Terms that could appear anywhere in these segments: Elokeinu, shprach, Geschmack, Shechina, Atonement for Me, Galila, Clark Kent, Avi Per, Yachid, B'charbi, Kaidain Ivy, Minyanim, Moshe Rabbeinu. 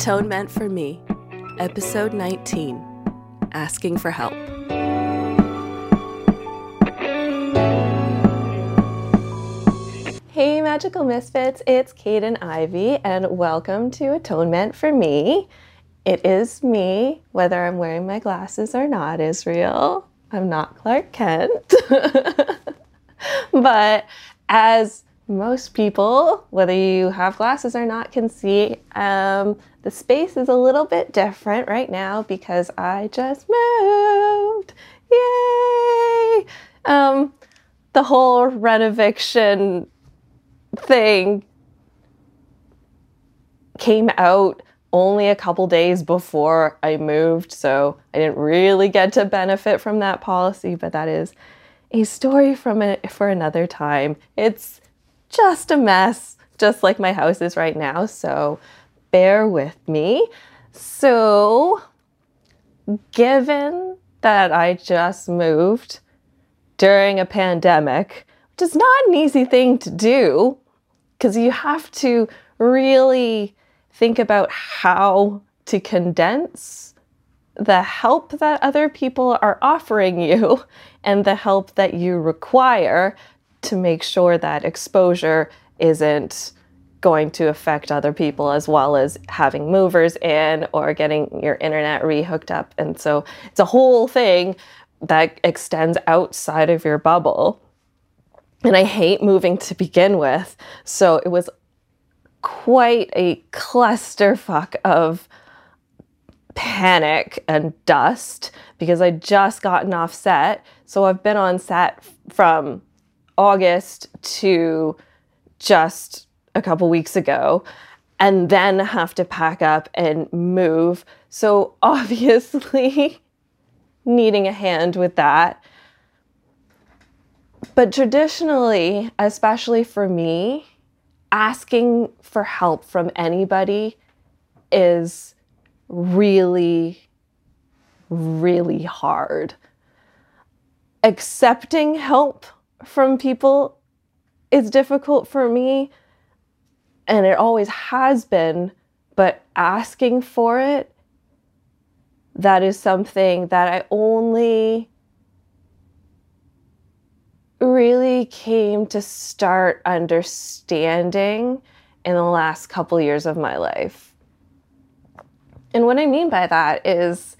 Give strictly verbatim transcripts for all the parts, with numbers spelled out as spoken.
Atonement for Me, Episode nineteen, Asking for Help. Hey Magical Misfits, it's Kaidain Ivy and welcome to Atonement for Me. It is me, whether I'm wearing my glasses or not, Israel. I'm not Clark Kent. But as most people, whether you have glasses or not, can see, um, the space is a little bit different right now because I just moved. Yay! Um, the whole renoviction thing came out only a couple days before I moved, so I didn't really get to benefit from that policy, but that is a story from it for another time. It's just a mess, just like my house is right now, so bear with me. So, given that I just moved during a pandemic, which is not an easy thing to do, because you have to really think about how to condense the help that other people are offering you and the help that you require to make sure that exposure isn't going to affect other people, as well as having movers in or getting your internet rehooked up. And so it's a whole thing that extends outside of your bubble. And I hate moving to begin with. So it was quite a clusterfuck of panic and dust because I just gotten off set. So I've been on set from August to just a couple weeks ago, and then have to pack up and move. So obviously needing a hand with that. But traditionally, especially for me, asking for help from anybody is really, really hard. Accepting help from people is difficult for me, and it always has been, but asking for it, that is something that I only really came to start understanding in the last couple years of my life. And what I mean by that is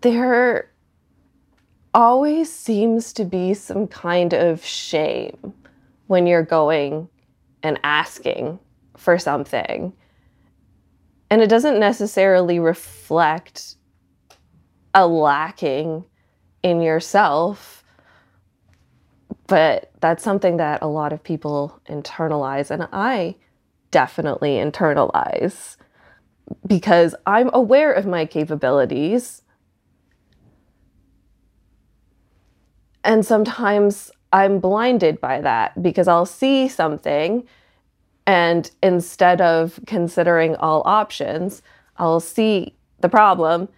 there always seems to be some kind of shame when you're going and asking for something. And it doesn't necessarily reflect a lacking in yourself, but that's something that a lot of people internalize, and I definitely internalize because I'm aware of my capabilities. And sometimes I'm blinded by that because I'll see something and instead of considering all options, I'll see the problem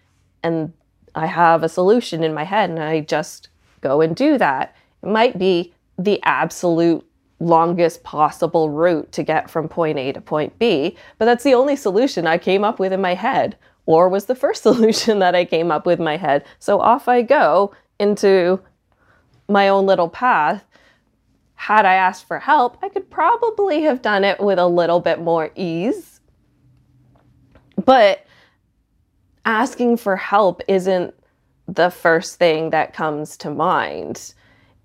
and I have a solution in my head and I just go and do that. It might be the absolute longest possible route to get from point A to point B, but that's the only solution I came up with in my head, or was the first solution that I came up with in my head. So off I go into my own little path. Had I asked for help, I could probably have done it with a little bit more ease. But asking for help isn't the first thing that comes to mind.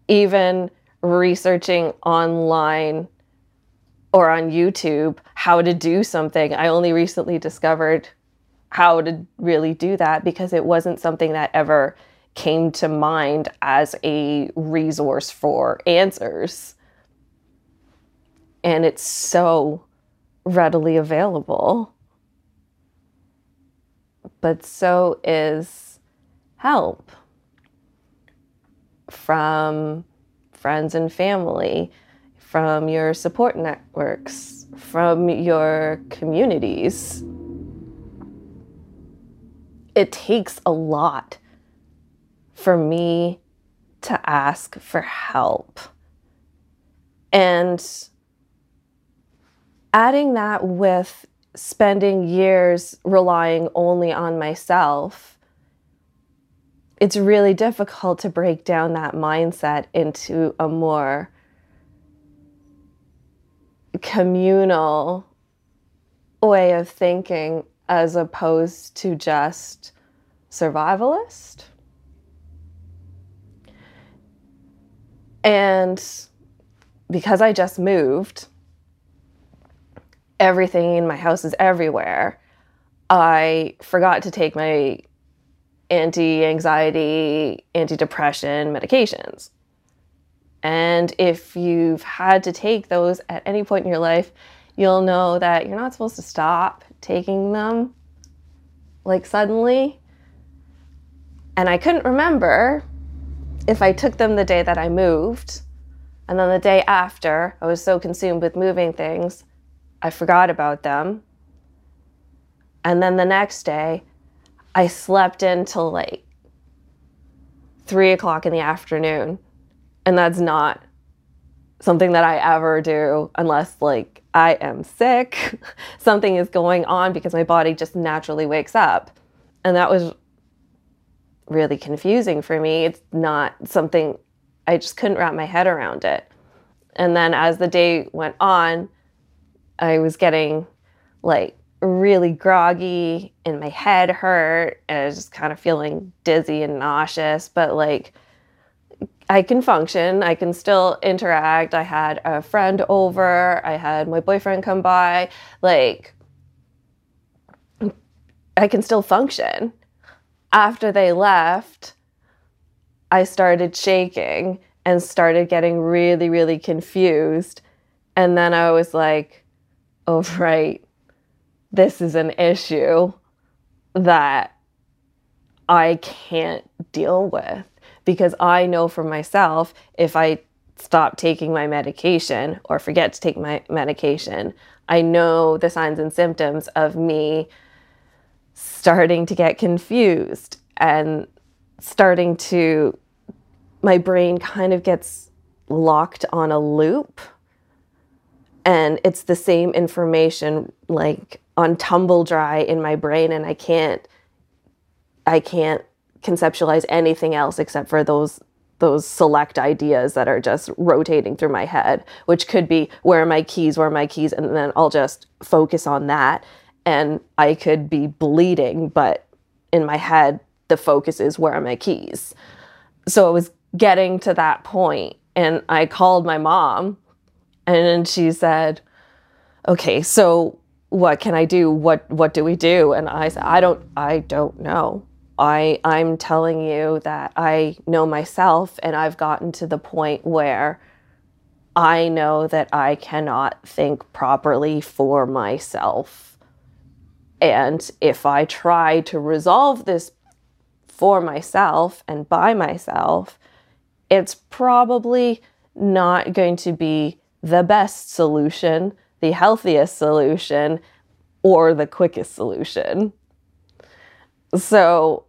Even researching online or on YouTube how to do something, I only recently discovered how to really do that because it wasn't something that ever came to mind as a resource for answers. And it's so readily available. But so is help from friends and family, from your support networks, from your communities. It takes a lot for me to ask for help. And Adding that with spending years relying only on myself, it's really difficult to break down that mindset into a more communal way of thinking as opposed to just survivalist. And because I just moved, everything in my house is everywhere. I forgot to take my anti-anxiety, anti-depression medications. And if you've had to take those at any point in your life, you'll know that you're not supposed to stop taking them, like, suddenly. And I couldn't remember if I took them the day that I moved, and then the day after, I was so consumed with moving things, I forgot about them. And then the next day, I slept in till like three o'clock in the afternoon. And that's not something that I ever do unless, like, I am sick, something is going on, because my body just naturally wakes up. And that was really confusing for me. It's not something, I just couldn't wrap my head around it. And then as the day went on, I was getting, like, really groggy and my head hurt and I was just kind of feeling dizzy and nauseous, but, like, I can function. I can still interact. I had a friend over. I had my boyfriend come by. Like, I can still function. After they left, I started shaking and started getting really, really confused. And then I was like, oh, right, this is an issue that I can't deal with. Because I know for myself, if I stop taking my medication or forget to take my medication, I know the signs and symptoms of me starting to get confused and starting to, my brain kind of gets locked on a loop. And it's the same information, like, on tumble dry in my brain, and I can't, I can't conceptualize anything else except for those those select ideas that are just rotating through my head, which could be, where are my keys, where are my keys? And then I'll just focus on that. And I could be bleeding, but in my head, the focus is, where are my keys? So I was getting to that point, and I called my mom, and she said, okay, so what can I do? What what do we do? And I said, I don't, I don't know. I, I'm telling you that I know myself, and I've gotten to the point where I know that I cannot think properly for myself. And if I try to resolve this for myself and by myself, it's probably not going to be the best solution, the healthiest solution, or the quickest solution. So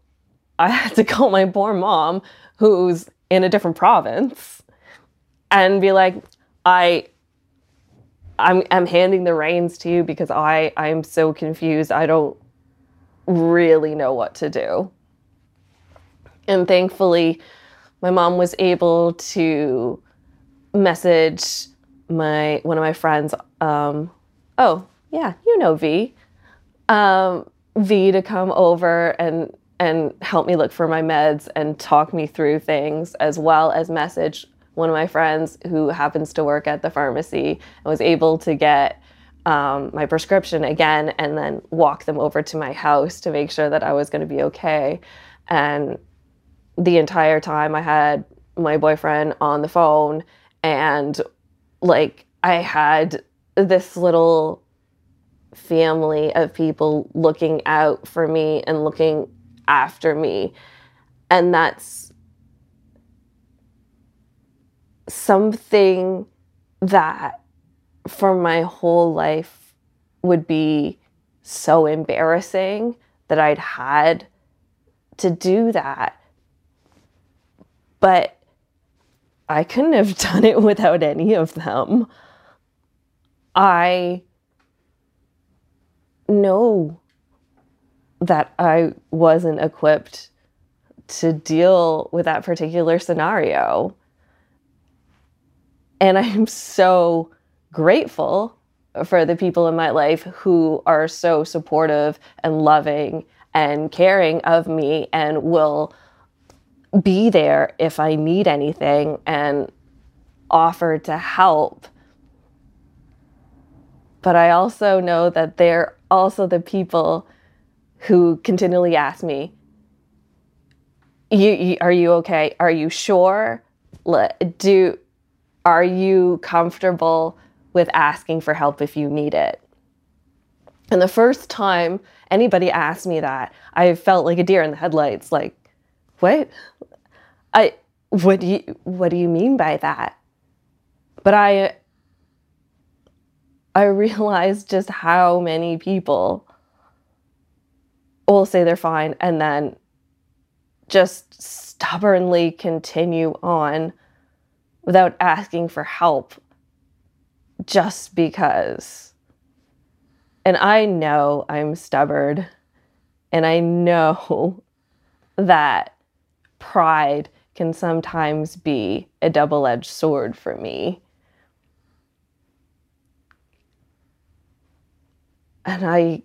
I had to call my poor mom, who's in a different province, and be like, I, I'm, I'm handing the reins to you because I, I'm so confused. I don't really know what to do. And thankfully, my mom was able to message my one of my friends. Um, oh, yeah, you know V. Um, V to come over and and help me look for my meds and talk me through things, as well as message one of my friends who happens to work at the pharmacy and was able to get um, my prescription again, and then walk them over to my house to make sure that I was going to be okay. And the entire time I had my boyfriend on the phone, and, like, I had this little family of people looking out for me and looking after me. And that's something that for my whole life would be so embarrassing, that I'd had to do that. But I couldn't have done it without any of them. I know that I wasn't equipped to deal with that particular scenario. And I'm so grateful for the people in my life who are so supportive and loving and caring of me and will be there if I need anything and offer to help. But I also know that they're also the people who continually ask me, you, you, are you okay? Are you sure? Do, are you comfortable with asking for help if you need it? And the first time anybody asked me that, I felt like a deer in the headlights. Like, what? I, what do you, what do you mean by that? But I, I realized just how many people will say they're fine and then just stubbornly continue on without asking for help just because. And I know I'm stubborn, and I know that pride can sometimes be a double-edged sword for me. And I,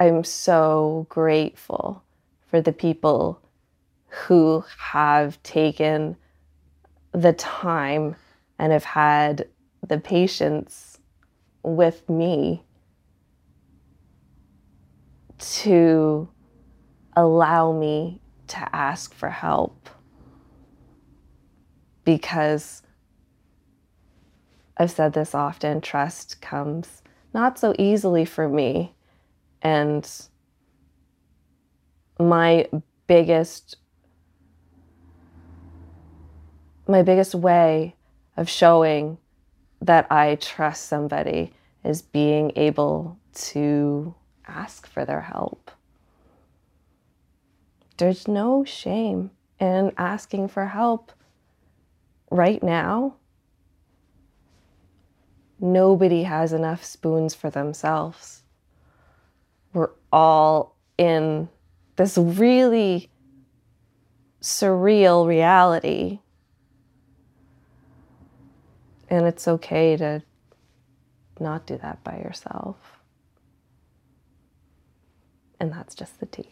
I'm so grateful for the people who have taken the time and have had the patience with me to allow me to ask for help, because I've said this often, trust comes not so easily for me. And my biggest, my biggest way of showing that I trust somebody is being able to ask for their help. There's no shame in asking for help right now. Nobody has enough spoons for themselves. We're all in this really surreal reality. And it's okay to not do that by yourself. And that's just the tea.